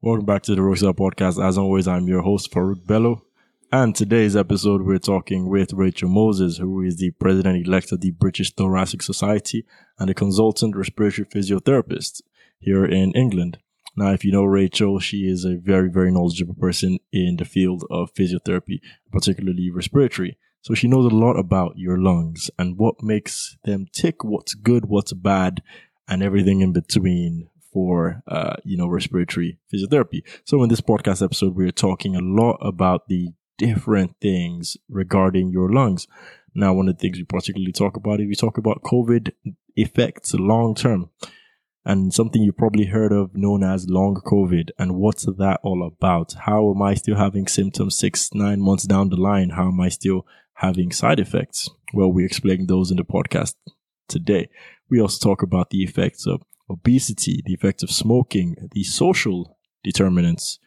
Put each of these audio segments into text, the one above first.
Welcome back to the Roadster Podcast. As always, I'm your host, Farouk Bello. And today's episode, we're talking with Rachel Moses, who is the president-elect of the British Thoracic Society and a consultant respiratory physiotherapist here in England. Now, if you know Rachel, she is a very, very knowledgeable person in the field of physiotherapy, particularly respiratory. So she knows a lot about your lungs and what makes them tick, what's good, what's bad, and everything in between for, respiratory physiotherapy. So in this podcast episode, we're talking a lot about the different things regarding your lungs. Now, one of the things we particularly talk about is we talk about COVID effects long term. And something you probably heard of known as long COVID. And what's that all about? How am I still having symptoms 6-9 months down the line? How am I still having side effects? Well, we explain those in the podcast today. We also talk about the effects of obesity, the effects of smoking, the social determinants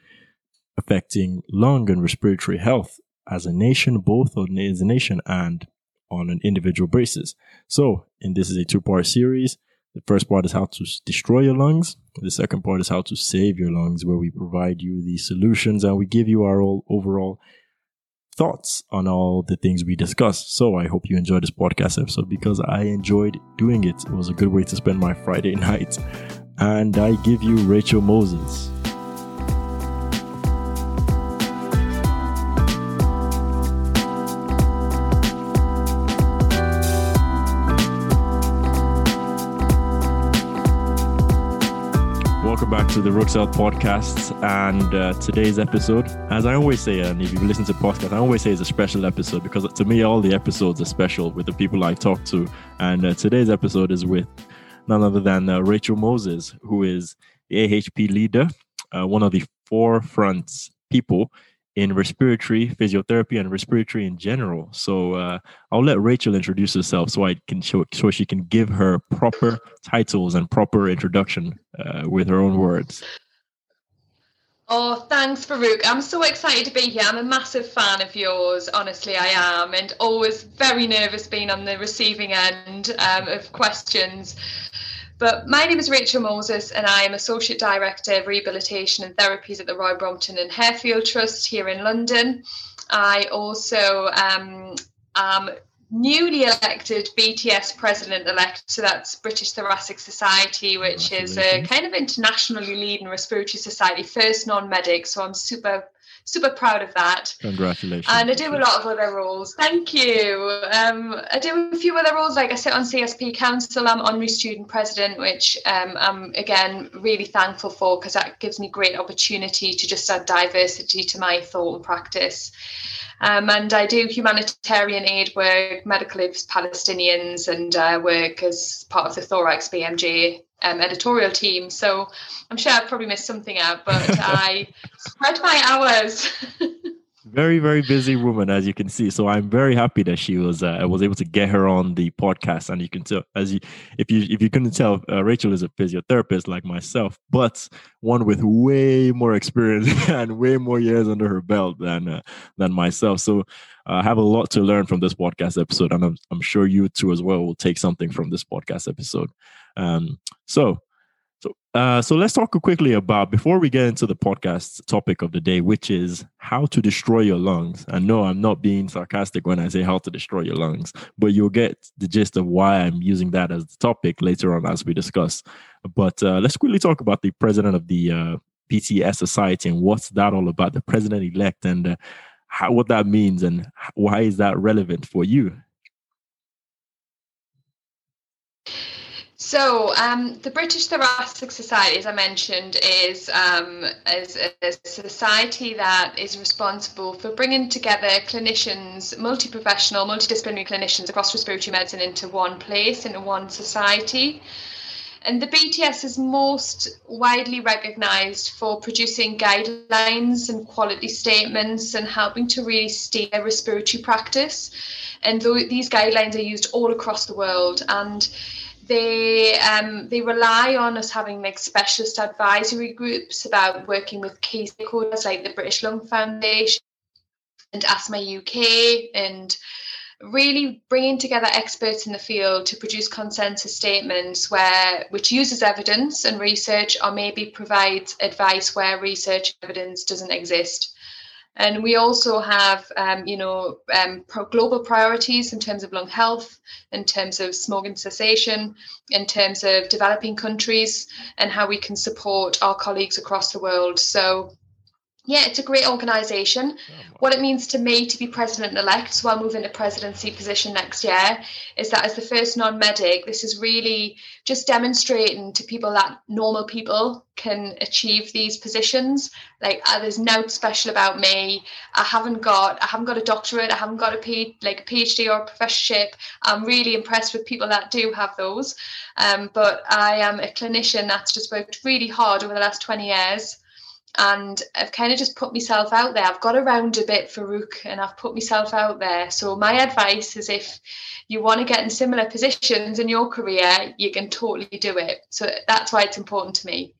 affecting lung and respiratory health as a nation, both as a nation and on an individual basis. So, and this is a two-part series. The first part is how to destroy your lungs. The second part is how to save your lungs, where we provide you the solutions and we give you our overall thoughts on all the things we discuss. So I hope you enjoyed this podcast episode because I enjoyed doing it. It was a good way to spend my Friday night. And I give you Rachel Moses. Back to the Roots Health Podcast, and today's episode, as I always say, and if you've listened to podcasts, I always say it's a special episode because to me all the episodes are special with the people I talk to, and today's episode is with none other than Rachel Moses, who is the AHP leader, one of the forefront people in respiratory physiotherapy and respiratory in general. So I'll let Rachel introduce herself so she can give her proper titles and proper introduction with her own words. Oh, thanks, Farouk. I'm so excited to be here. I'm a massive fan of yours. Honestly, I am, and always very nervous being on the receiving end of questions. But my name is Rachel Moses and I am Associate Director of Rehabilitation and Therapies at the Roy Brompton and Harefield Trust here in London. I also am newly elected BTS President-elect, so that's British Thoracic Society, which is a kind of internationally leading respiratory society, first non-medic, so I'm super proud of that. Congratulations. And I do a lot of other roles. Thank you. I do a few other roles, like I sit on CSP Council, I'm Honorary Student President, which I'm, again, really thankful for because that gives me great opportunity to just add diversity to my thought and practice. And I do humanitarian aid work, medical aid for Palestinians, and I work as part of the Thorax BMJ editorial team. So I'm sure I've probably missed something out, but I spread my hours. Very, very busy woman, as you can see. So I'm very happy that she was able to get her on the podcast. And you can tell, if you couldn't tell, Rachel is a physiotherapist like myself, but one with way more experience and way more years under her belt than myself. So I have a lot to learn from this podcast episode, and I'm sure you too as well will take something from this podcast episode. So let's talk quickly about, before we get into the podcast topic of the day, which is how to destroy your lungs. And no, I'm not being sarcastic when I say how to destroy your lungs, but you'll get the gist of why I'm using that as the topic later on as we discuss. But let's quickly talk about the president of the BTS Society and what's that all about, the president-elect, and what that means and why is that relevant for you? So the British Thoracic Society, as I mentioned, is a society that is responsible for bringing together clinicians, multi-professional, multidisciplinary clinicians across respiratory medicine into one place, into one society. And the BTS is most widely recognised for producing guidelines and quality statements and helping to really steer respiratory practice. And these guidelines are used all across the world, and they rely on us having like specialist advisory groups about working with key stakeholders like the British Lung Foundation and Asthma UK and really bringing together experts in the field to produce consensus statements which uses evidence and research, or maybe provides advice where research evidence doesn't exist. And we also have, global priorities in terms of lung health, in terms of smoking cessation, in terms of developing countries, and how we can support our colleagues across the world. So, yeah, it's a great organisation. Oh, wow. What it means to me to be president-elect, so I'll move into presidency position next year, is that as the first non-medic, this is really just demonstrating to people that normal people can achieve these positions. Like, there's nothing special about me. I haven't got a doctorate. I haven't got a PhD or a professorship. I'm really impressed with people that do have those. But I am a clinician that's just worked really hard over the last 20 years. And I've kind of just put myself out there. I've got around a bit, Farouk, and I've put myself out there. So my advice is, if you want to get in similar positions in your career, you can totally do it. So that's why it's important to me.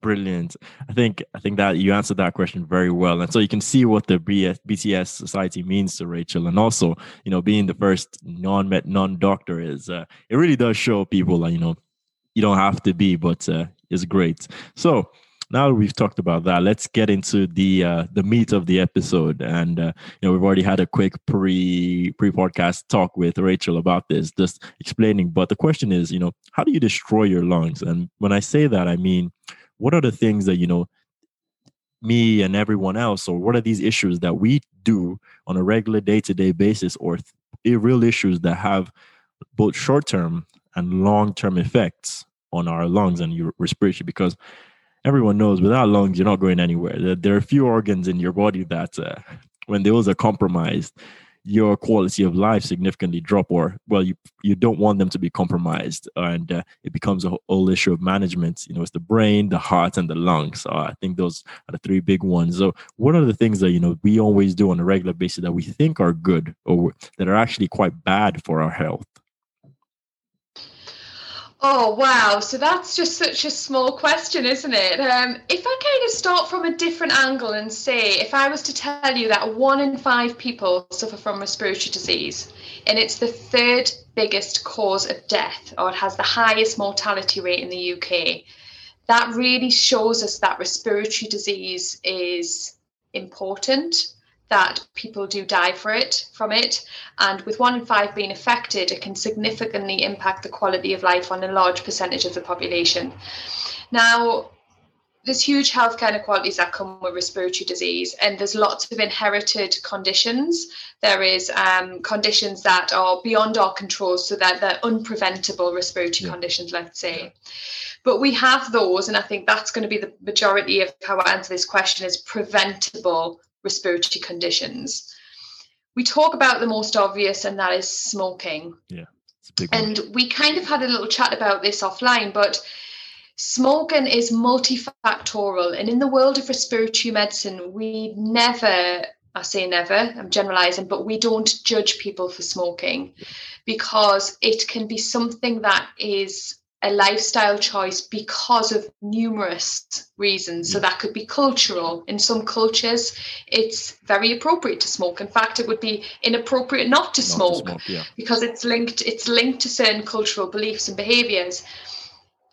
Brilliant. I think that you answered that question very well. And so you can see what the BTS Society means to Rachel. And also, you know, being the first non-med, non-doctor is, it really does show people that, you don't have to be, but it's great. So, now that we've talked about that, let's get into the meat of the episode. And we've already had a quick pre-podcast talk with Rachel about this, just explaining. But the question is, how do you destroy your lungs? And when I say that, I mean, what are the things that me and everyone else, or what are these issues that we do on a regular day-to-day basis, or real issues that have both short-term and long-term effects on our lungs and your respiration? Because everyone knows without lungs, you're not going anywhere. There are a few organs in your body that when those are compromised, your quality of life significantly drop, or, well, you don't want them to be compromised. And it becomes a whole issue of management. It's the brain, the heart, and the lungs. I think those are the three big ones. So what are the things that, we always do on a regular basis that we think are good or that are actually quite bad for our health? Oh, wow. So that's just such a small question, isn't it? If I kind of start from a different angle and say, if I was to tell you that 1 in 5 people suffer from respiratory disease, and it's the third biggest cause of death, or it has the highest mortality rate in the UK, that really shows us that respiratory disease is important, that people do die from it. And with 1 in 5 being affected, it can significantly impact the quality of life on a large percentage of the population. Now, there's huge healthcare inequalities that come with respiratory disease, and there's lots of inherited conditions. There is conditions that are beyond our control, so that they're unpreventable respiratory conditions, let's say. Yeah. But we have those, and I think that's going to be the majority of how I answer this question, is preventable respiratory conditions. We talk about the most obvious, and that is smoking. Yeah, it's a big one. And we kind of had a little chat about this offline, but smoking is multifactorial. And in the world of respiratory medicine, we never, I say never, I'm generalizing, but we don't judge people for smoking, because it can be something that is a lifestyle choice because of numerous reasons. So that could be cultural. In some cultures, it's very appropriate to smoke. In fact, it would be inappropriate not to smoke, because it's linked to certain cultural beliefs and behaviors.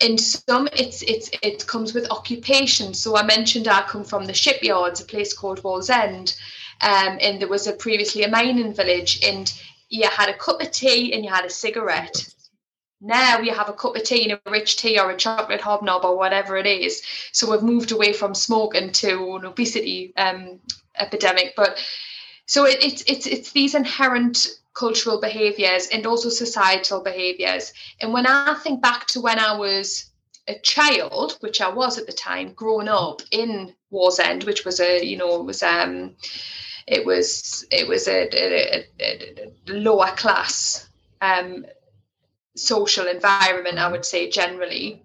In some, it comes with occupation. So I mentioned I come from the shipyards, a place called Wallsend, and there was previously a mining village, and you had a cup of tea and you had a cigarette. Now you have a cup of tea and a rich tea or a chocolate hobnob or whatever it is. So we've moved away from smoking to an obesity epidemic. But so it's these inherent cultural behaviours and also societal behaviours. And when I think back to when I was a child, which I was at the time, growing up in Wallsend, which was a lower class social environment, I would say, generally,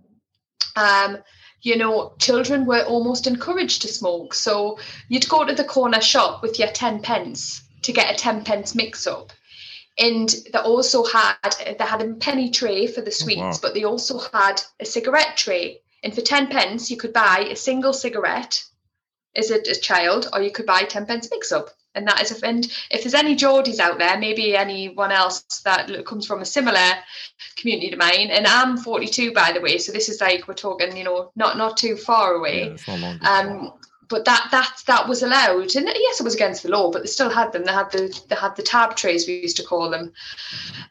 children were almost encouraged to smoke. So you'd go to the corner shop with your 10p to get a 10p mix up, and they had a penny tray for the sweets. Oh, wow. But they also had a cigarette tray, and for 10p you could buy a single cigarette as a child, or you could buy 10p mix up. And that is, and if there's any Geordies out there, maybe anyone else that comes from a similar community to mine, and I'm 42, by the way, so this is like, we're talking, you know, not too far away. Yeah, it's not long before. But that was allowed, and yes, it was against the law, but they still had them. They had the tab trays, we used to call them,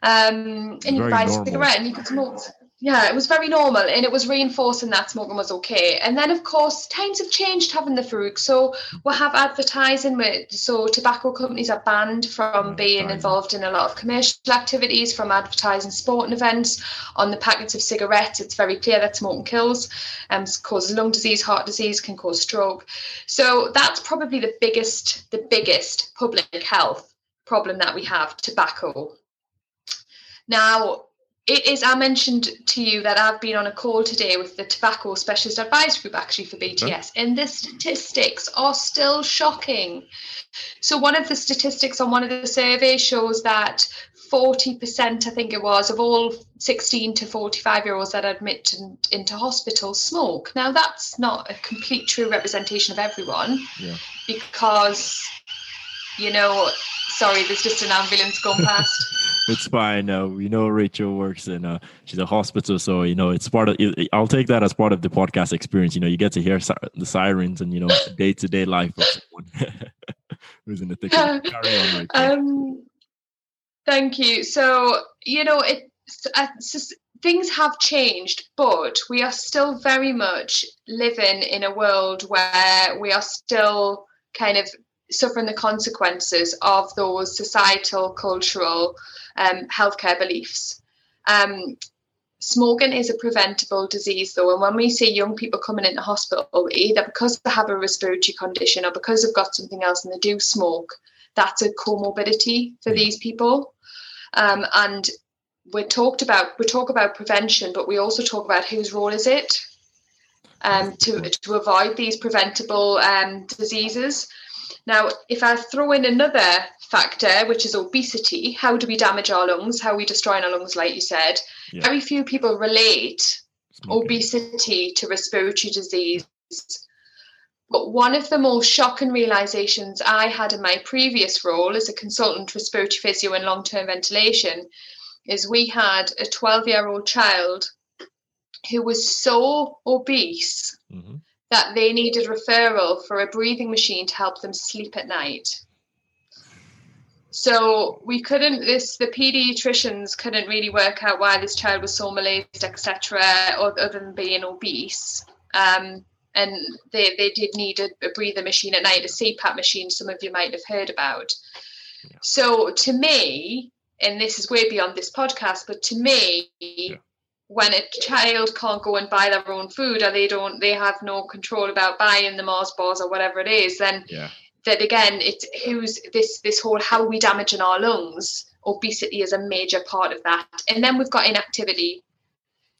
and you could buy a cigarette and you could smoke. Yeah, it was very normal, and it was reinforcing that smoking was okay. And then, of course, times have changed, haven't they, Farouk? So we'll have advertising, so tobacco companies are banned from being involved in a lot of commercial activities, from advertising sporting events. On the packets of cigarettes, it's very clear that smoking kills, causes lung disease, heart disease, can cause stroke. So that's probably the biggest public health problem that we have, tobacco. Now, I mentioned to you that I've been on a call today with the Tobacco Specialist Advisory Group, actually, for BTS, and the statistics are still shocking. So one of the statistics on one of the surveys shows that 40%, I think it was, of all 16 to 45-year-olds that are admitted into hospital smoke. Now, that's not a complete true representation of everyone, because, you know, sorry, there's just an ambulance going past. It's fine. We know Rachel works in she's a hospital, so it's part of. I'll take that as part of the podcast experience. You get to hear the sirens and day to day life of someone who's in the thick of it. Carry on, Rachel. Thank you. So it's just, things have changed, but we are still very much living in a world where we are still kind of suffering the consequences of those societal, cultural, healthcare beliefs. Smoking is a preventable disease, though, and when we see young people coming into hospital, either because they have a respiratory condition or because they've got something else and they do smoke, that's a comorbidity for these people. And we talk about prevention, but we also talk about whose role is it to avoid these preventable diseases. Now, if I throw in another factor, which is obesity, how do we damage our lungs? How are we destroying our lungs, like you said? Yeah. Very few people relate obesity to respiratory disease. But one of the most shocking realisations I had in my previous role as a consultant respiratory physio and long-term ventilation is we had a 12-year-old child who was so obese that they needed referral for a breathing machine to help them sleep at night. So the paediatricians couldn't really work out why this child was so malaised, etc., other than being obese. And they did need a breathing machine at night, a CPAP machine some of you might have heard about. Yeah. So to me, and this is way beyond this podcast, but to me... Yeah. When a child can't go and buy their own food, or they have no control about buying the Mars bars or whatever it is, then that again, it's who's this whole how are we damaging our lungs? Obesity is a major part of that. And then we've got inactivity.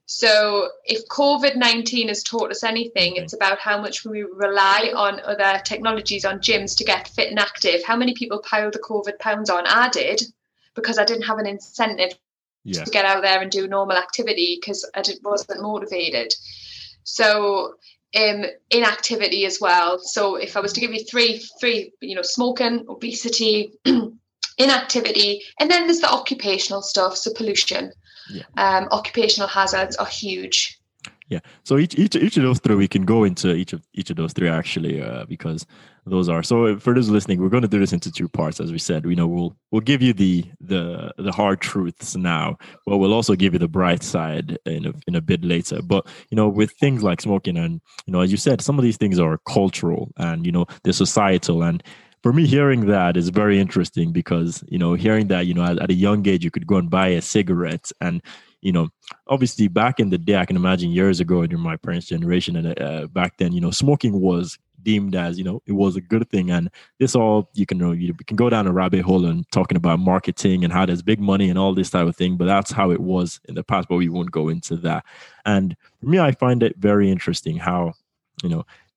So if COVID-19 has taught us anything, it's about how much we rely on other technologies, on gyms to get fit and active. How many people piled the COVID pounds on? I did, because I didn't have an incentive to get out there and do normal activity because I wasn't motivated. So inactivity as well. So if I was to give you three, smoking, obesity, inactivity, and then there's the occupational stuff, so pollution. Yeah. Occupational hazards are huge. Yeah. So each of those three, we can go into each of those three actually, because those are. So for those listening, we're going to do this into two parts, as we said. We'll give you the hard truths now, but we'll also give you the bright side in a bit later. But with things like smoking, and as you said, some of these things are cultural and they're societal. And for me, hearing that is very interesting because hearing that at a young age you could go and buy a cigarette and. Obviously back in the day, I can imagine years ago during my parents' generation and back then, smoking was deemed as, it was a good thing. And this all, you can go down a rabbit hole and talking about marketing and how there's big money and all this type of thing, but that's how it was in the past, but we won't go into that. And for me, I find it very interesting how,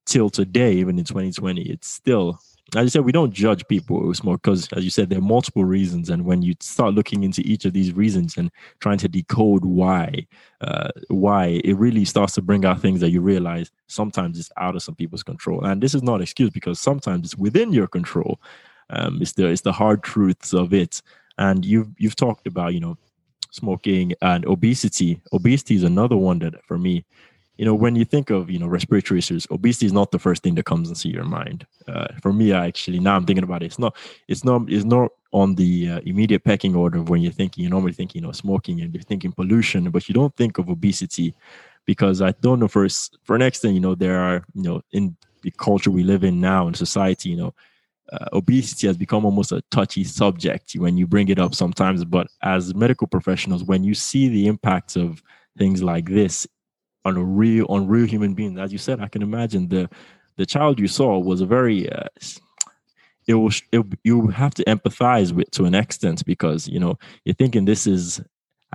till today, even in 2020, it's still... As you said, we don't judge people who smoke because, as you said, there are multiple reasons. And when you start looking into each of these reasons and trying to decode why, it really starts to bring out things that you realize sometimes it's out of some people's control. And this is not an excuse because sometimes it's within your control. It's the hard truths of it. And you've talked about, smoking and obesity. Obesity is another one that, for me, when you think of, respiratory issues, obesity is not the first thing that comes into your mind. For me, now I'm thinking about it. It's not on the immediate pecking order of when you're thinking. You're normally thinking, smoking, and you're thinking pollution, but you don't think of obesity, because I don't know, for next thing, there are, in the culture we live in now in society, obesity has become almost a touchy subject when you bring it up sometimes. But as medical professionals, when you see the impacts of things like this on real human beings, as you said, I can imagine the child you saw was a very you have to empathize with, to an extent, because you're thinking this is,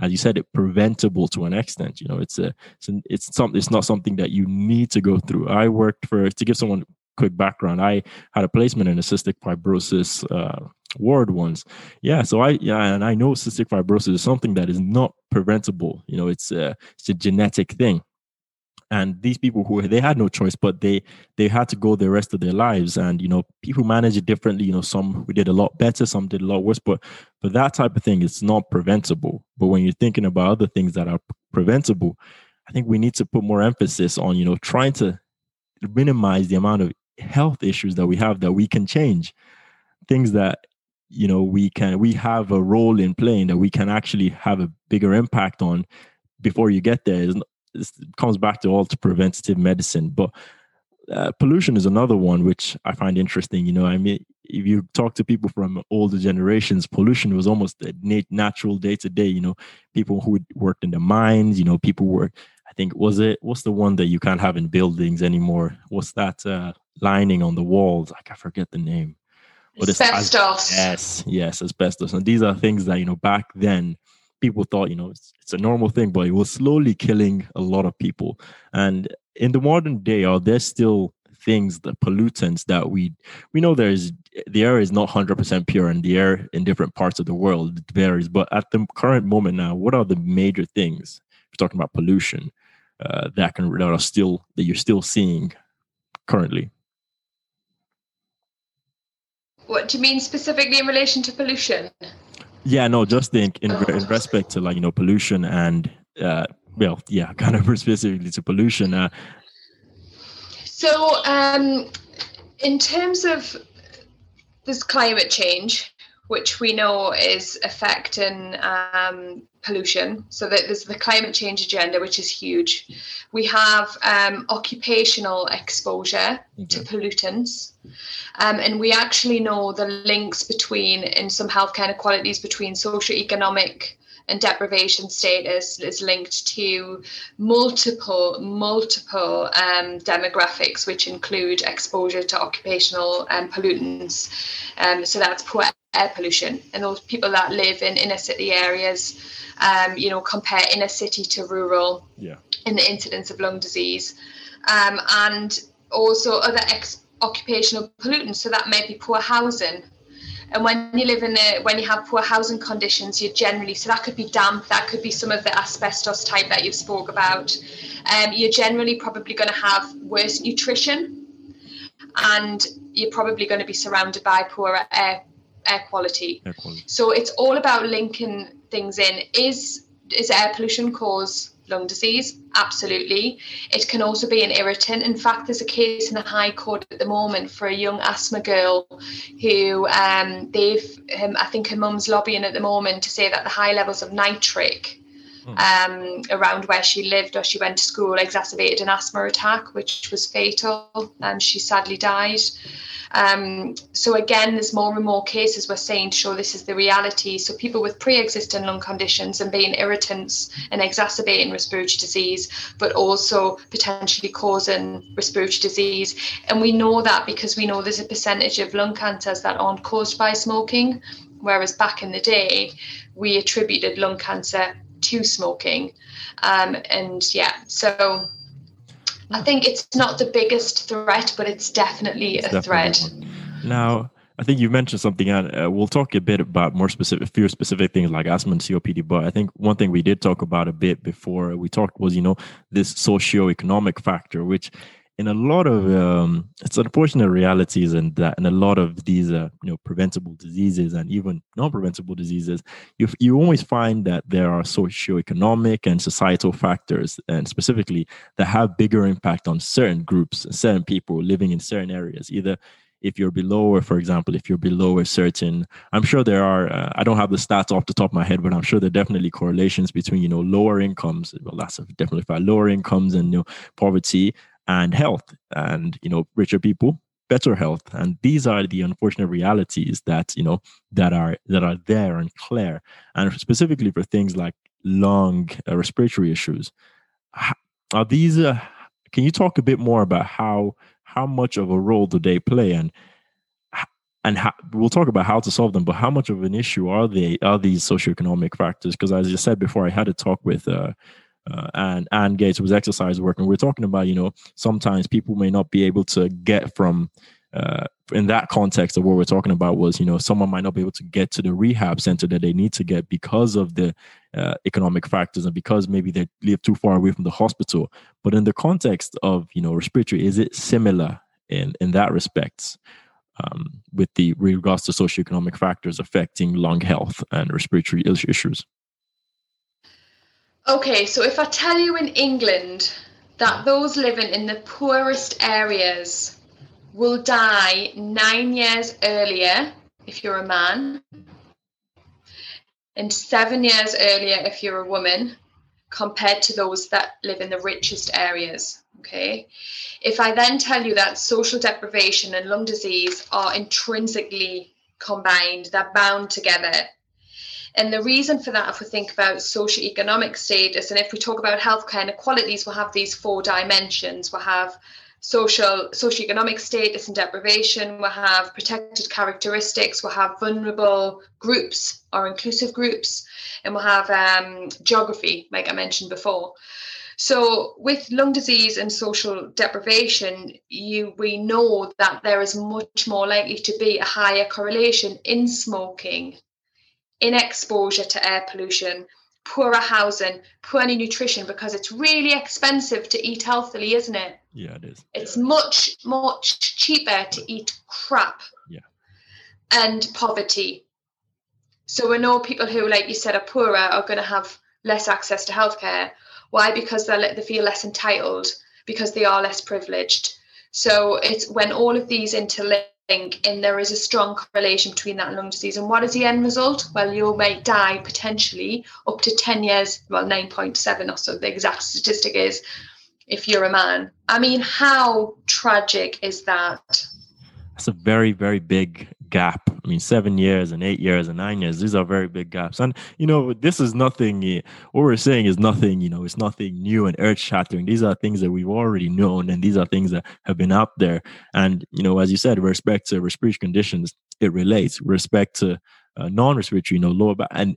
as you said, it preventable to an extent. It's not something that you need to go through. I worked to give someone quick background, I had a placement in a cystic fibrosis ward once. And I know cystic fibrosis is something that is not preventable. It's a genetic thing, and these people they had no choice, but they had to go the rest of their lives. And people manage it differently. Some who did a lot better, some did a lot worse. But that type of thing, it's not preventable. But when you're thinking about other things that are preventable, I think we need to put more emphasis on trying to minimize the amount of health issues that we have, that we can change, things that we have a role in playing, that we can actually have a bigger impact on before you get there. It comes back to all to preventative medicine. But pollution is another one which I find interesting. If you talk to people from older generations, pollution was almost a natural day to day. People who worked in the mines, people were, I think, what's the one that you can't have in buildings anymore? What's that lining on the walls? I forget the name. But asbestos. Yes, asbestos. And these are things that, back then people thought, it's a normal thing, but it was slowly killing a lot of people. And in the modern day, are there still things, the pollutants that we know the air is not 100% pure, and the air in different parts of the world varies. But at the current moment now, what are the major things? We're talking about pollution. That you're still seeing currently. What do you mean specifically in relation to pollution? Yeah, no, just think in respect to pollution and kind of specifically to pollution. So in terms of this climate change, which we know is affecting pollution. So that there's the climate change agenda, which is huge. We have occupational exposure to pollutants. And we actually know the links between, in some healthcare inequalities, between socioeconomic and deprivation status is linked to multiple demographics, which include exposure to occupational pollutants. So that's poor air pollution, and those people that live in inner city areas, compare inner city to rural in the incidence of lung disease, and also other occupational pollutants. So that may be poor housing. And when you have poor housing conditions, you generally, so that could be damp, that could be some of the asbestos type that you spoke about. You're generally probably going to have worse nutrition, and you're probably going to be surrounded by poorer air quality. So it's all about linking things in. Is air pollution cause lung disease? Absolutely. It can also be an irritant. In fact, there's a case in the High Court at the moment for a young asthma girl who I think her mum's lobbying at the moment to say that the high levels of nitric around where she lived or she went to school exacerbated an asthma attack, which was fatal, and she sadly died. So again, there's more and more cases we're saying to show this is the reality. So people with pre-existing lung conditions and being irritants and exacerbating respiratory disease, but also potentially causing respiratory disease. And we know that because we know there's a percentage of lung cancers that aren't caused by smoking, whereas back in the day, we attributed lung cancer to smoking. So I think it's not the biggest threat, but it's definitely a threat. Now, I think you mentioned something, and we'll talk a bit about a few specific things like asthma and COPD. But I think one thing we did talk about a bit before we talked was, this socioeconomic factor, which in a lot of it's unfortunate realities, and that in a lot of these preventable diseases and even non-preventable diseases, you always find that there are socioeconomic and societal factors, and specifically that have bigger impact on certain groups, certain people living in certain areas, either if you're below, or for example, if you're below a certain, I'm sure there are, I don't have the stats off the top of my head, but I'm sure there are definitely correlations between, lower incomes, well, that's definitely lower incomes and poverty and health, and, richer people, better health. And these are the unfortunate realities that, that are there and clear. And specifically for things like lung respiratory issues, are these, can you talk a bit more about how much of a role do they play, and how, we'll talk about how to solve them, but how much of an issue are these socioeconomic factors? Because as I said before, I had a talk with Anne Gates, who was exercise working. We're talking about, sometimes people may not be able to get from, in that context of what we're talking about was, someone might not be able to get to the rehab center that they need to get because of the economic factors, and because maybe they live too far away from the hospital. But in the context of, respiratory, is it similar in that respect, with regards to socioeconomic factors affecting lung health and respiratory issues? Okay, so if I tell you in England that those living in the poorest areas will die 9 years earlier if you're a man, and 7 years earlier if you're a woman, compared to those that live in the richest areas, okay? If I then tell you that social deprivation and lung disease are intrinsically combined, they're bound together. And the reason for that, if we think about socioeconomic status, and if we talk about healthcare inequalities, we'll have these four dimensions. We'll have socioeconomic status and deprivation, we'll have protected characteristics, we'll have vulnerable groups or inclusive groups, and we'll have geography, like I mentioned before. So with lung disease and social deprivation, we know that there is much more likely to be a higher correlation in smoking, in exposure to air pollution, poorer housing, poorer nutrition, because it's really expensive to eat healthily, isn't it? Yeah, it is. It's much, much cheaper to eat crap. Yeah. And poverty. So we know people who, like you said, are poorer are going to have less access to healthcare. Why? Because they feel less entitled, because they are less privileged. So it's when all of these interlink, and there is a strong correlation between that and lung disease. And what is the end result? Well, you might die potentially up to 10 years, well, 9.7 or so, the exact statistic is, if you're a man. I mean, how tragic is that? That's a very, very big gap. I mean, 7 years and 8 years and 9 years, these are very big gaps. And, this is nothing, what we're saying is nothing, it's nothing new and earth-shattering. These are things that we've already known, and these are things that have been out there. And, as you said, with respect to respiratory conditions, it relates. With respect to non-respiratory, lower back and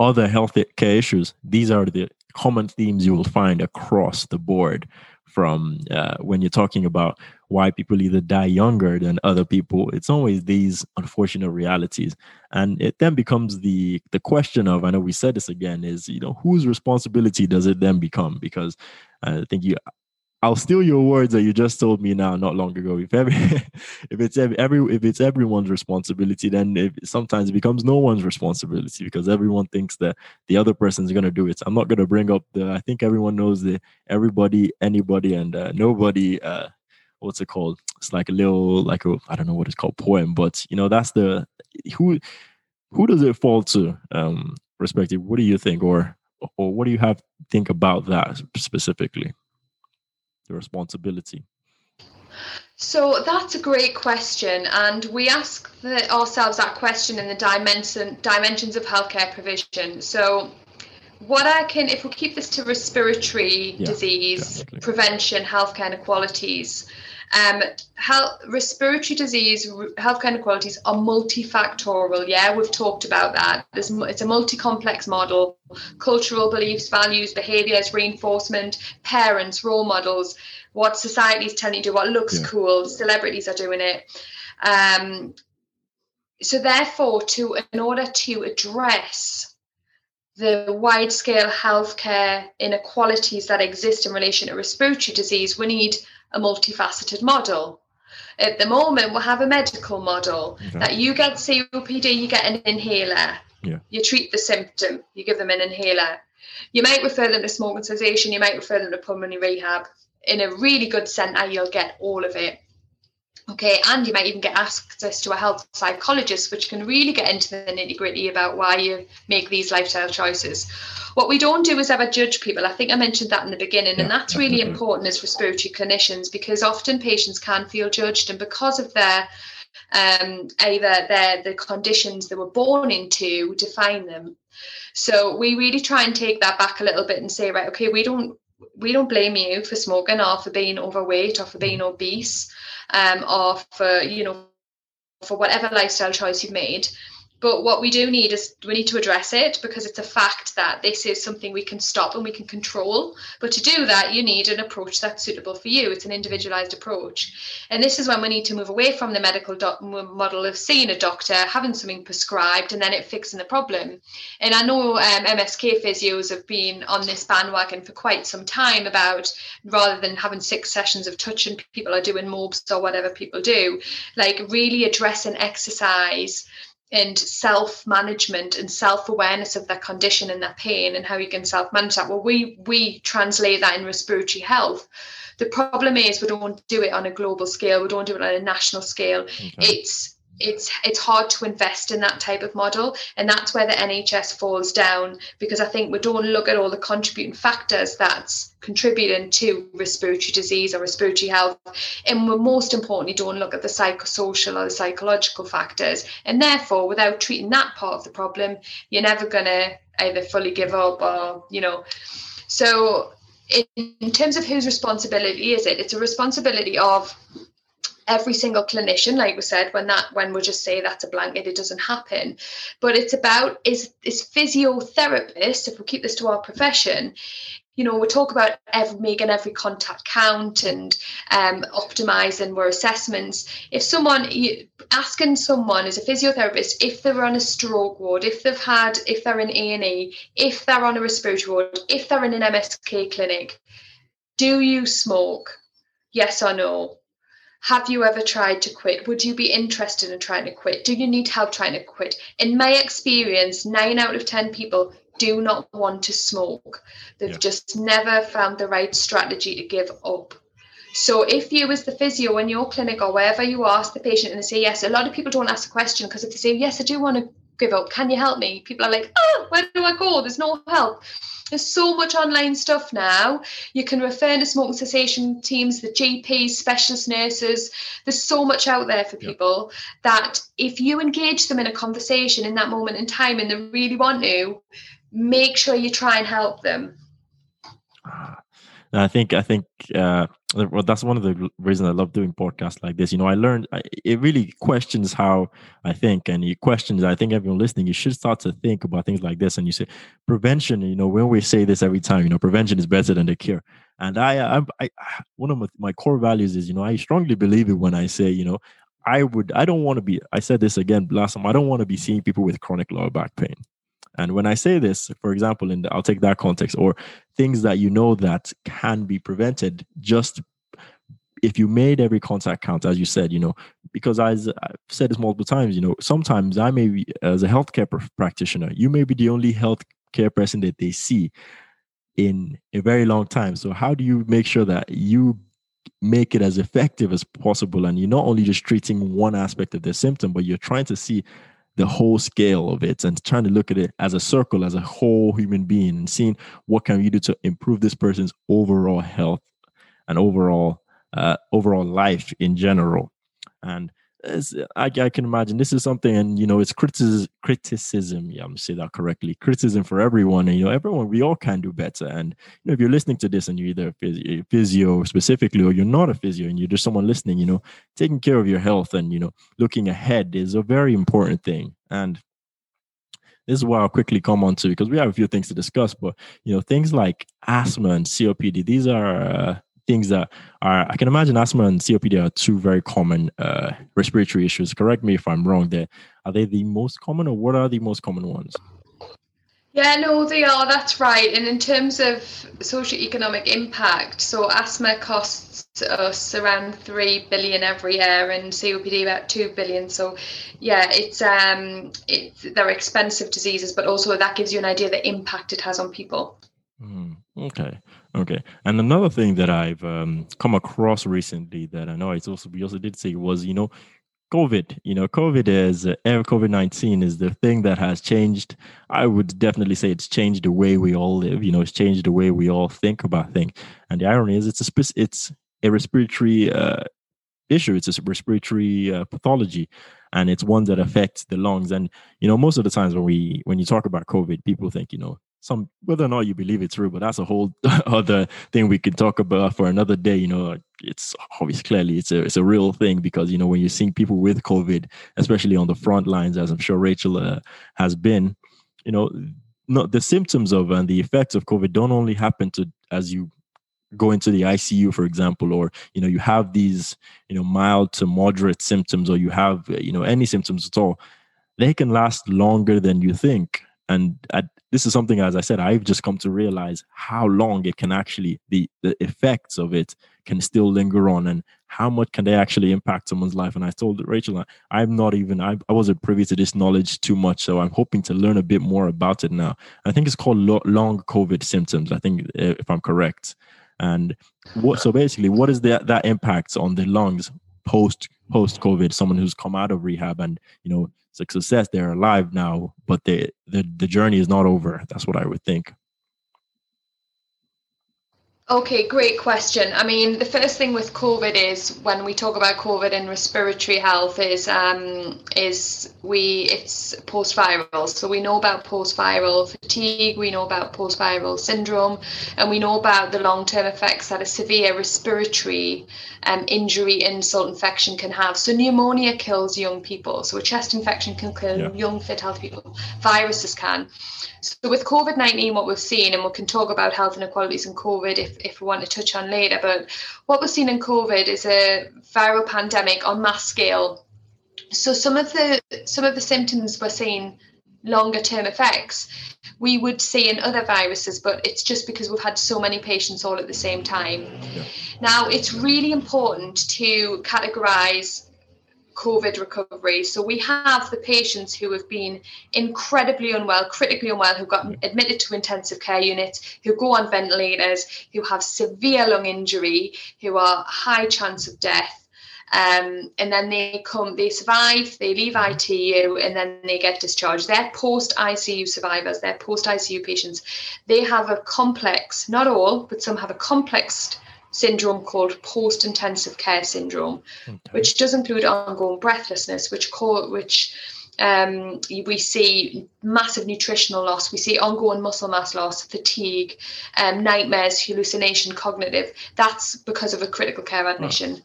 other health care issues, these are the common themes you will find across the board from when you're talking about why people either die younger than other people. It's always these unfortunate realities. And it then becomes the question of, I know we said this again, is, whose responsibility does it then become? Because I think I'll steal your words that you just told me now not long ago. If it's everyone's responsibility, then sometimes it becomes no one's responsibility, because everyone thinks that the other person's going to do it. I'm not going to bring up I think everyone knows the everybody, anybody, and nobody. What's it called? It's like a I don't know what it's called, poem. But that's the who does it fall to? Respective. What do you think, or what do you have to think about that specifically? The responsibility? So that's a great question, and we ask ourselves that question in the dimensions of healthcare provision. So if we keep this to respiratory disease, definitely. Prevention, healthcare inequalities, respiratory disease, healthcare inequalities are multifactorial. Yeah, we've talked about that. It's a multi-complex model: cultural beliefs, values, behaviours, reinforcement, parents, role models, what society is telling you to do, what looks cool, celebrities are doing it. So therefore, in order to address the wide-scale healthcare inequalities that exist in relation to respiratory disease, we need a multifaceted model. At the moment, we'll have a medical model that you get COPD, you get an inhaler. Yeah. You treat the symptom, you give them an inhaler. You might refer them to smoking cessation, you might refer them to pulmonary rehab. In a really good centre, you'll get all of it. Okay, and you might even get access to a health psychologist, which can really get into the nitty-gritty about why you make these lifestyle choices. What we don't do is ever judge people. I think I mentioned that in the beginning, and that's really important as respiratory clinicians, because often patients can feel judged, and because of their either the conditions they were born into define them. So we really try and take that back a little bit and say, right, okay, we don't blame you for smoking or for being overweight or for being obese or for, you know, for whatever lifestyle choice you've made. But what we do need is we need to address it, because it's a fact that this is something we can stop and we can control. But to do that, you need an approach that's suitable for you. It's an individualized approach. And this is when we need to move away from the medical model of seeing a doctor, having something prescribed, and then it fixing the problem. And I know MSK physios have been on this bandwagon for quite some time about, rather than having 6 sessions of touch and people are doing MOBs or whatever people do, like really addressing exercise and self-management and self-awareness of their condition and their pain and how you can self-manage that. Well, we translate that in respiratory health. The problem is we don't do it on a global scale. We don't do it on a national scale. Okay. It's hard to invest in that type of model. And that's where the NHS falls down, because I think we don't look at all the contributing factors that's contributing to respiratory disease or respiratory health. And we most importantly don't look at the psychosocial or the psychological factors. And therefore, without treating that part of the problem, you're never going to either fully give up or, you know. So in terms of whose responsibility is it? It's a responsibility of every single clinician, like we said. When we just say that's a blanket, it doesn't happen. But it's about is physiotherapists, if we keep this to our profession, you know, we talk about making every contact count and optimizing our assessments. If someone as a physiotherapist, if they're on a stroke ward, if they're in A&E, if they're on a respiratory ward, if they're in an MSK clinic, do you smoke? Yes or no? Have you ever tried to quit? Would you be interested in trying to quit? Do you need help trying to quit? In my experience, 9 out of 10 people do not want to smoke. They've just never found the right strategy to give up. So if you as the physio in your clinic or wherever you ask the patient and they say yes, a lot of people don't ask the question, because if they say, yes, I do want to give up, can you help me? People are like, oh, where do I go? There's no help. There's so much online stuff now. You can refer to smoking cessation teams, the GPs, specialist nurses. There's so much out there for people that if you engage them in a conversation in that moment in time and they really want to, make sure you try and help them. I think that's one of the reasons I love doing podcasts like this. You know, it really questions how I think, and it questions, I think everyone listening, you should start to think about things like this. And you say prevention, you know, when we say this every time, you know, prevention is better than the cure. And I one of my core values is, you know, I strongly believe it when I say, you know, I don't want to be, I said this again last time, I don't want to be seeing people with chronic lower back pain. And when I say this, for example, I'll take that context, or things that you know that can be prevented just if you made every contact count, as you said, you know, because as I've said this multiple times, you know, sometimes I may be, as a healthcare practitioner, you may be the only healthcare person that they see in a very long time. So how do you make sure that you make it as effective as possible? And you're not only just treating one aspect of their symptom, but you're trying to see the whole scale of it and trying to look at it as a circle, as a whole human being, and seeing what can you do to improve this person's overall health and overall life in general. And I can imagine this is something, and you know, it's criticism. Yeah, I'm saying that correctly. Criticism for everyone, and you know, everyone, we all can do better. And you know, if you're listening to this and you're either a physio specifically, or you're not a physio and you're just someone listening, you know, taking care of your health and you know, looking ahead is a very important thing. And this is where I'll quickly come on to, because we have a few things to discuss. But you know, things like asthma and COPD, these are things that are, I can imagine asthma and COPD are two very common respiratory issues. Correct me if I'm wrong there. Are they the most common, or what are the most common ones? Yeah, no, they are. That's right. And in terms of socioeconomic impact, so asthma costs us around $3 billion every year, and COPD about $2 billion. So, yeah, they're expensive diseases, but also that gives you an idea of the impact it has on people. Okay. And another thing that I've come across recently that I know we also did see was, COVID. COVID-19 is the thing that has changed. I would definitely say it's changed the way we all live. It's changed the way we all think about things. And the irony is, it's a respiratory issue. It's a respiratory pathology, and it's one that affects the lungs. And most of the times when you talk about COVID, people think whether or not you believe it's real, but that's a whole other thing we could talk about for another day. It's obvious, clearly it's a real thing, because when you're seeing people with COVID, especially on the front lines, as I'm sure Rachel has been, not the symptoms of and the effects of COVID don't only happen to as you go into the ICU, for example, or you have these mild to moderate symptoms, or you have any symptoms at all. They can last longer than you think. And this is something, as I said, I've just come to realize how long it can actually, the effects of it can still linger on, and how much can they actually impact someone's life. And I told Rachel, I wasn't privy to this knowledge too much, so I'm hoping to learn a bit more about it now. I think it's called long COVID symptoms, I think, if I'm correct. And what is that impact on the lungs post COVID, someone who's come out of rehab and, success, they're alive now, but the journey is not over. That's what I would think. Okay, great question. I mean, the first thing with COVID is, when we talk about COVID and respiratory health, it's post-viral. So we know about post-viral fatigue, we know about post-viral syndrome, and we know about the long-term effects that a severe respiratory injury, insult, infection can have. So pneumonia kills young people. So a chest infection can kill young, fit, healthy people. Viruses can. So with COVID-19, what we've seen, and we can talk about health inequalities in COVID if we want to touch on later, but what we've seen in COVID is a viral pandemic on mass scale. So some of the symptoms we're seeing, longer term effects, we would see in other viruses, but it's just because we've had so many patients all at the same time. Yeah. Now, it's really important to categorize COVID recovery. So we have the patients who have been incredibly unwell, critically unwell, who got admitted to intensive care units, who go on ventilators, who have severe lung injury, who are high chance of death. And then they survive, they leave ITU, and then they get discharged. They're post-ICU survivors, they're post-ICU patients. They have a complex, not all, but some have a complex syndrome called post-intensive care syndrome, which does include ongoing breathlessness, which we see massive nutritional loss, we see ongoing muscle mass loss, fatigue, nightmares, hallucination, cognitive. That's because of a critical care admission. Wow.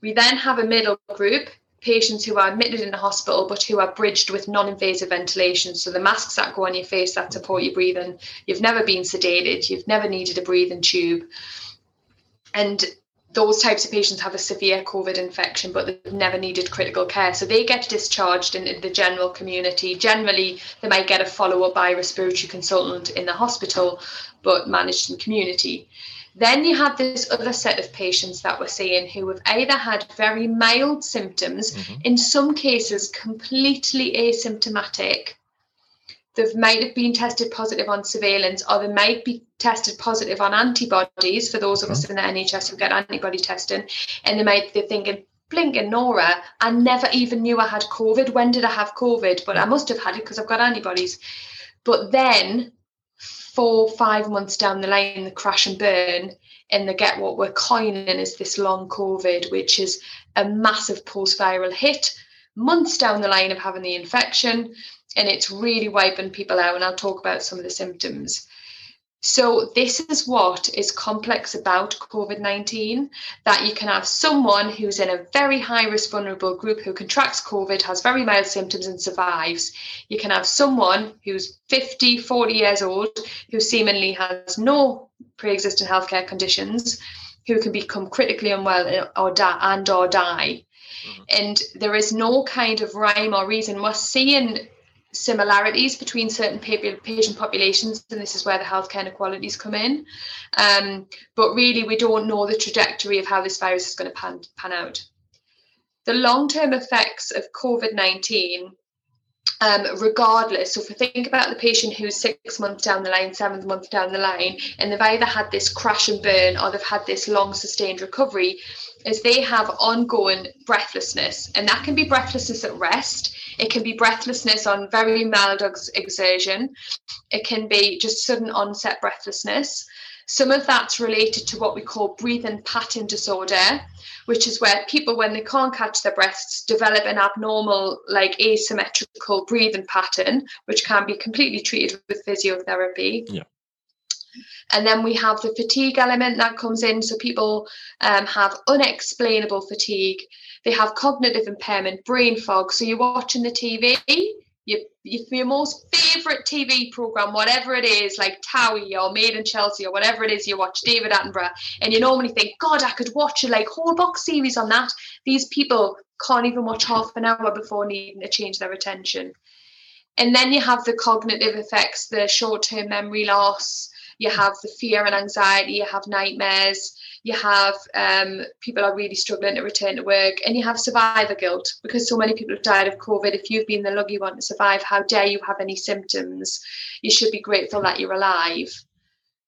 We then have a middle group, patients who are admitted in the hospital but who are bridged with non-invasive ventilation. So the masks that go on your face that support your breathing, you've never been sedated, you've never needed a breathing tube. And those types of patients have a severe COVID infection, but they've never needed critical care. So they get discharged into the general community. Generally, they might get a follow-up by a respiratory consultant in the hospital, but managed in the community. Then you have this other set of patients that we're seeing who have either had very mild symptoms, in some cases completely asymptomatic. They might have been tested positive on surveillance, or they might be tested positive on antibodies, for those of us in the NHS who get antibody testing, and they're thinking, blinking Nora, I never even knew I had COVID. When did I have COVID? But I must have had it because I've got antibodies. But then 4-5 months down the line, the crash and burn, and they get what we're coining as this long COVID, which is a massive post-viral hit months down the line of having the infection, and it's really wiping people out, and I'll talk about some of the symptoms. So this is what is complex about COVID-19, that you can have someone who's in a very high risk vulnerable group who contracts COVID, has very mild symptoms and survives. You can have someone who's 50, 40 years old, who seemingly has no pre-existing healthcare conditions, who can become critically unwell or die. And there is no kind of rhyme or reason. We're seeing similarities between certain patient populations, and this is where the healthcare inequalities come in. But really, we don't know the trajectory of how this virus is going to pan out. The long-term effects of COVID-19, regardless, so if we think about the patient who's 6 months down the line, 7th month down the line, and they've either had this crash and burn or they've had this long sustained recovery, is they have ongoing breathlessness. And that can be breathlessness at rest. It can be breathlessness on very mild exertion. It can be just sudden onset breathlessness. Some of that's related to what we call breathing pattern disorder, which is where people, when they can't catch their breaths, develop an abnormal, like asymmetrical breathing pattern, which can be completely treated with physiotherapy. Yeah. And then we have the fatigue element that comes in. So people have unexplainable fatigue. They have cognitive impairment, brain fog. So you're watching the TV, your most favourite TV programme, whatever it is, like TOWIE or Made in Chelsea or whatever it is you watch, David Attenborough, and you normally think, God, I could watch a whole box series on that. These people can't even watch half an hour before needing to change their attention. And then you have the cognitive effects, the short-term memory loss. You have the fear and anxiety, you have nightmares, you have people are really struggling to return to work, and you have survivor guilt because so many people have died of COVID. If you've been the lucky one to survive, how dare you have any symptoms? You should be grateful that you're alive.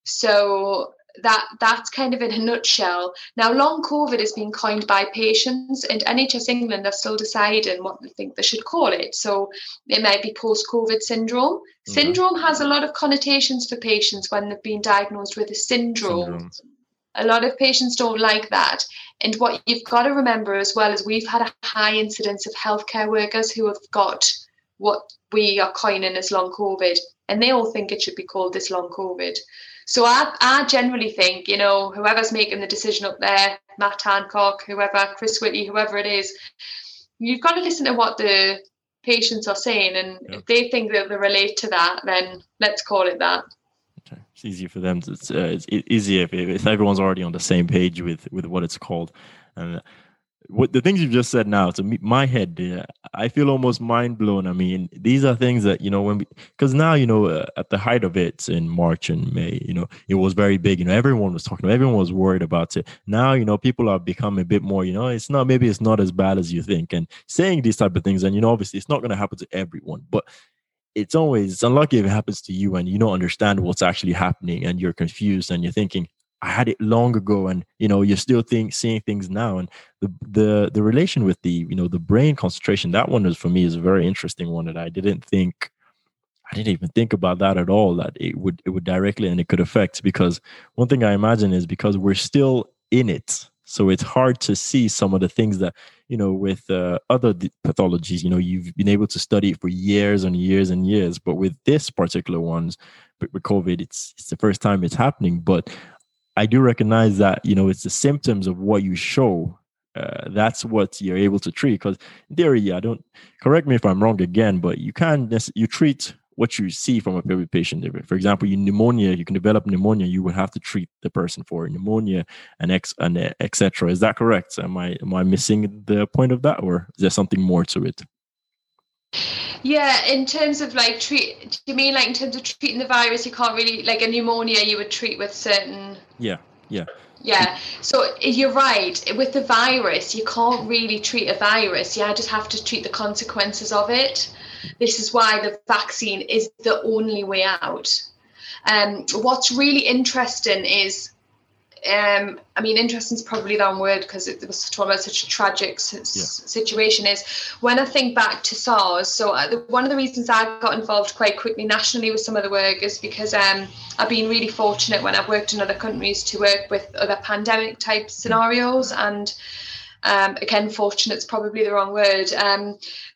So that's kind of in a nutshell. Now, long COVID has been coined by patients, and NHS England are still deciding what they think they should call it. So it might be post-COVID syndrome. Mm-hmm. Syndrome has a lot of connotations for patients when they've been diagnosed with a syndrome. A lot of patients don't like that. And what you've got to remember as well is we've had a high incidence of healthcare workers who have got what we are coining as long COVID, and they all think it should be called this long COVID. So I generally think, whoever's making the decision up there, Matt Hancock, whoever, Chris Whitty, whoever it is, you've got to listen to what the patients are saying. And If they think that they relate to that, then let's call it that. Okay. It's easier for them. It's easier if everyone's already on the same page with what it's called. And what the things you've just said now, to my head, I feel almost mind blown. I mean, these are things that, because now, at the height of it in March and May, it was very big, everyone was talking about it, everyone was worried about it. Now, people are becoming a bit more, maybe it's not as bad as you think, and saying these type of things. And, obviously it's not going to happen to everyone, but it's always unlucky if it happens to you and you don't understand what's actually happening and you're confused and you're thinking, I had it long ago, and you're still seeing things now. And the relation with the the brain concentration, that one is a very interesting one that I didn't even think about that at all, that it would directly and it could affect, because one thing I imagine is because we're still in it, so it's hard to see some of the things that with other pathologies you've been able to study for years and years and years, but with this particular ones, with COVID, it's the first time it's happening. But I do recognize that, it's the symptoms of what you show. That's what you're able to treat. Because in theory, correct me if I'm wrong again, but you treat what you see from a patient. For example, you can develop pneumonia. You would have to treat the person for pneumonia and et cetera. Is that correct? Am I missing the point of that, or is there something more to it? Yeah, in terms of do you mean in terms of treating the virus, you can't really, a pneumonia you would treat with certain... Yeah. So you're right. With the virus, you can't really treat a virus. You just have to treat the consequences of it. This is why the vaccine is the only way out. What's really interesting is... interesting is probably the wrong word because it was talking about such a tragic situation, is when I think back to SARS. So one of the reasons I got involved quite quickly nationally with some of the work is because I've been really fortunate when I've worked in other countries to work with other pandemic type scenarios, and again, fortunate's probably the wrong word,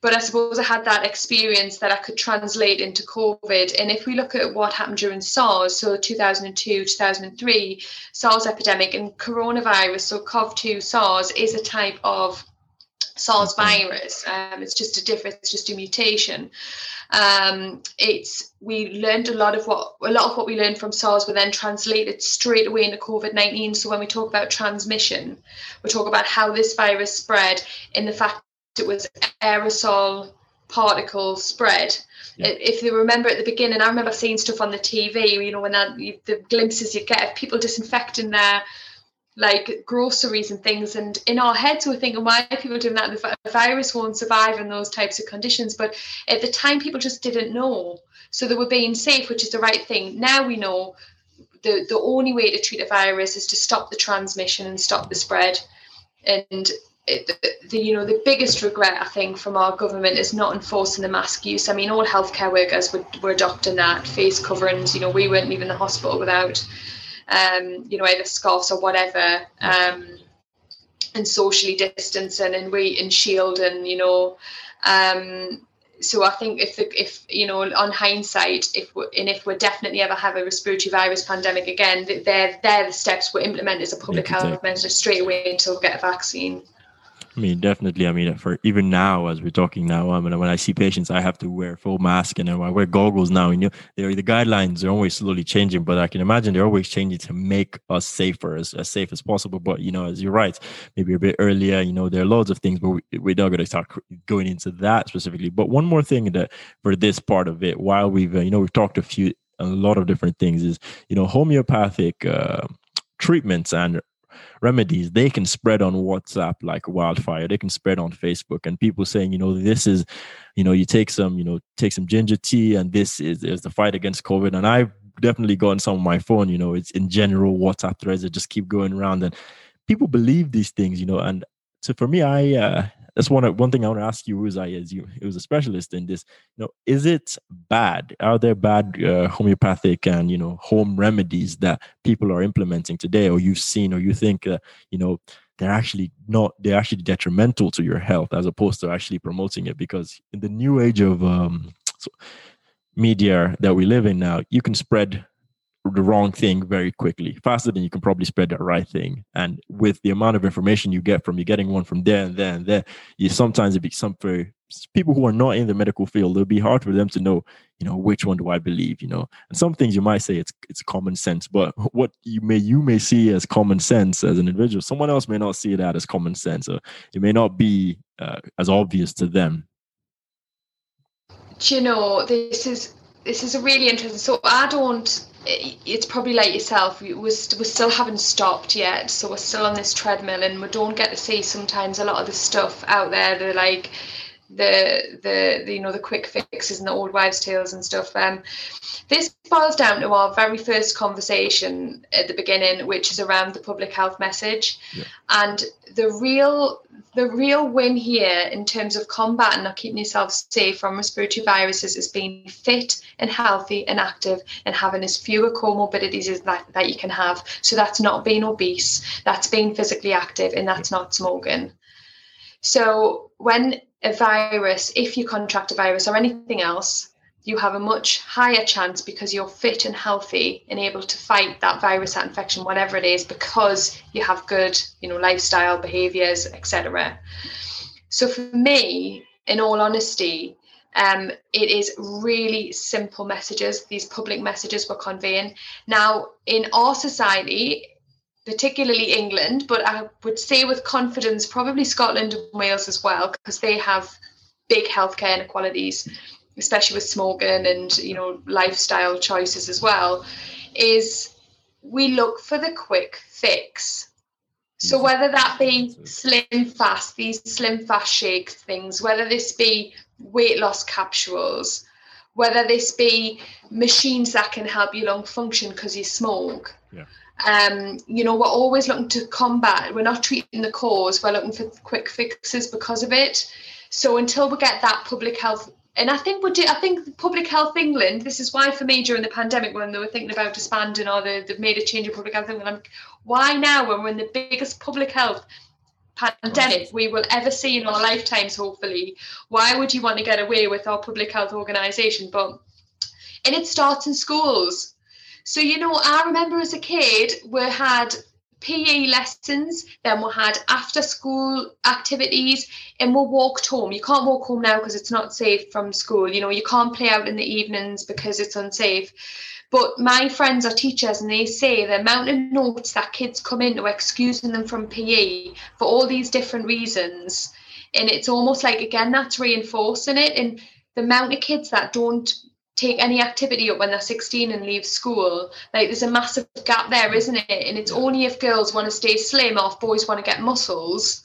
but I suppose I had that experience that I could translate into COVID. And if we look at what happened during SARS, so 2002, 2003 SARS epidemic, and coronavirus, so COV-2 SARS, is a type of SARS virus. It's just a mutation. We learned a lot of what we learned from SARS were then translated straight away into COVID-19. So when we talk about transmission, we talk about how this virus spread, in the fact it was aerosol particle spread. Yeah. If you remember at the beginning, I remember seeing stuff on the TV, you know, when the glimpses you get of people disinfecting their like groceries and things, and in our heads we're thinking, why are people doing that? The virus won't survive in those types of conditions. But at the time, people just didn't know, so they were being safe, which is the right thing. Now we know the only way to treat a virus is to stop the transmission and stop the spread. And the biggest regret, I think, from our government is not enforcing the mask use. I mean, all healthcare workers were adopting that, face coverings. You know, we weren't leaving the hospital without either scarves or whatever, and socially distancing and shielding, you know. So I think if on hindsight, if we're definitely ever have a respiratory virus pandemic again, they're the steps we're implementing as a public health measure straight away until we get a vaccine. I mean, definitely. I mean, for even now, as we're talking now, I mean, when I see patients, I have to wear full mask and I wear goggles now. And the guidelines are always slowly changing, but I can imagine they're always changing to make us safer, as safe as possible. But, as you're right, maybe a bit earlier, there are loads of things, but we're not going to start going into that specifically. But one more thing that for this part of it, while we've talked a lot of different things is, homeopathic treatments and remedies, they can spread on WhatsApp like wildfire. They can spread on Facebook, and people saying, this is, you take some ginger tea, and this is the fight against COVID. And I've definitely gotten some on my phone. It's in general WhatsApp threads that just keep going around, and people believe these things. And so for me, that's one thing I want to ask you as a specialist in this. Is it bad? Are there bad homeopathic and home remedies that people are implementing today, or you've seen, or you think they're actually not? They're actually detrimental to your health as opposed to actually promoting it. Because in the new age of media that we live in now, you can spread the wrong thing very quickly, faster than you can probably spread the right thing. And with the amount of information you get from getting one from there and there and there, you sometimes, it'd be some for people who are not in the medical field, it'll be hard for them to know, which one do I believe, and some things you might say it's common sense, but what you may see as common sense as an individual, someone else may not see that as common sense, or it may not be as obvious to them. Do you know, this is a really interesting. So I don't. It's probably like yourself, we still haven't stopped yet, so we're still on this treadmill, and we don't get to see sometimes a lot of the stuff out there, the like the quick fixes and the old wives' tales and stuff. This boils down to our very first conversation at the beginning, which is around the public health message. Yeah. And the real win here in terms of combating or keeping yourself safe from respiratory viruses is being fit and healthy and active and having as few comorbidities as that you can have. So that's not being obese, that's being physically active, and that's not smoking. So when a virus, if you contract a virus or anything else, you have a much higher chance because you're fit and healthy and able to fight that virus, that infection, whatever it is, because you have good, lifestyle behaviors, etc. So for me, in all honesty, it is really simple messages, these public messages we're conveying. Now, in our society, particularly England, but I would say with confidence, probably Scotland and Wales as well, because they have big healthcare inequalities, especially with smoking and lifestyle choices as well, is we look for the quick fix. So whether that be slim fast, these slim fast shake things, whether this be weight loss capsules, whether this be machines that can help your lung function because you smoke. Yeah. We're always looking to combat. We're not treating the cause. We're looking for quick fixes because of it. So until we get that public health. And I think we do. I think Public Health England, this is why for me during the pandemic when they were thinking about disbanding or they've made a change in Public Health England, I'm like, why now when we're in the biggest public health pandemic we will ever see in our lifetimes, hopefully? Why would you want to get away with our public health organisation? And it starts in schools. So, I remember as a kid, we had PE lessons, then we had after school activities, and we walked home. You can't walk home now because it's not safe from school. You can't play out in the evenings because it's unsafe. But my friends are teachers, and they say the amount of notes that kids come into excusing them from PE for all these different reasons And it's almost like, again, that's reinforcing it. And the amount of kids that don't take any activity up when they're 16 and leave school, like, there's a massive gap there, isn't it? And it's only if girls want to stay slim or if boys want to get muscles.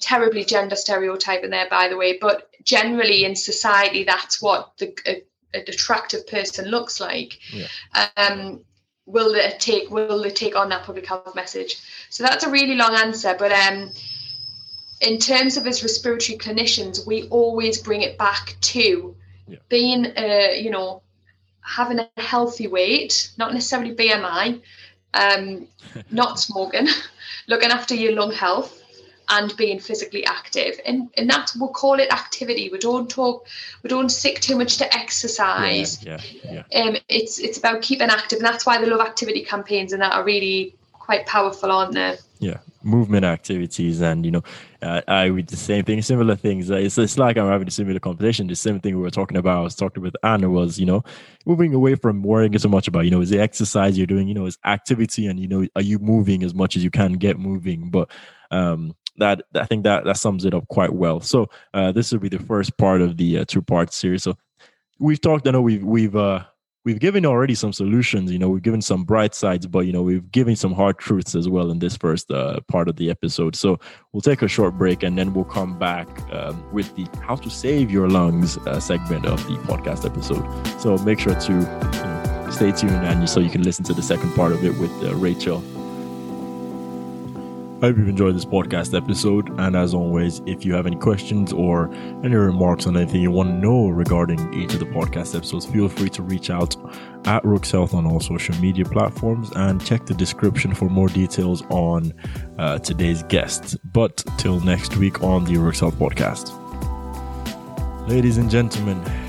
Terribly gender stereotyping there, by the way, but generally in society, that's what an attractive person looks like. Will they take on that public health message? So that's a really long answer, but in terms of as respiratory clinicians, we always bring it back to being having a healthy weight, not necessarily BMI, not smoking, looking after your lung health, and being physically active. And that's, we'll call it activity. We don't stick too much to exercise. It's about keeping active, and that's why the Love Activity campaigns and that are really quite powerful, aren't they? Yeah, movement activities, and I would the same thing, similar things. It's like I'm having a similar conversation. The same thing we were talking about, I was talking with Anna, was moving away from worrying so much about is the exercise you're doing, is activity, and are you moving as much as you can get moving? But that I think that sums it up quite well. So this will be the first part of the two-part series. So we've talked. I know we've given already some solutions, we've given some bright sides, but, we've given some hard truths as well in this first part of the episode. So we'll take a short break, and then we'll come back with the How to Save Your Lungs segment of the podcast episode. So make sure to stay tuned, and so you can listen to the second part of it with Rachel. I hope you've enjoyed this podcast episode, and as always, if you have any questions or any remarks on anything you want to know regarding each of the podcast episodes, feel free to reach out at Roots Health on all social media platforms, and check the description for more details on today's guest. But till next week on the Roots Health Podcast. Ladies and gentlemen,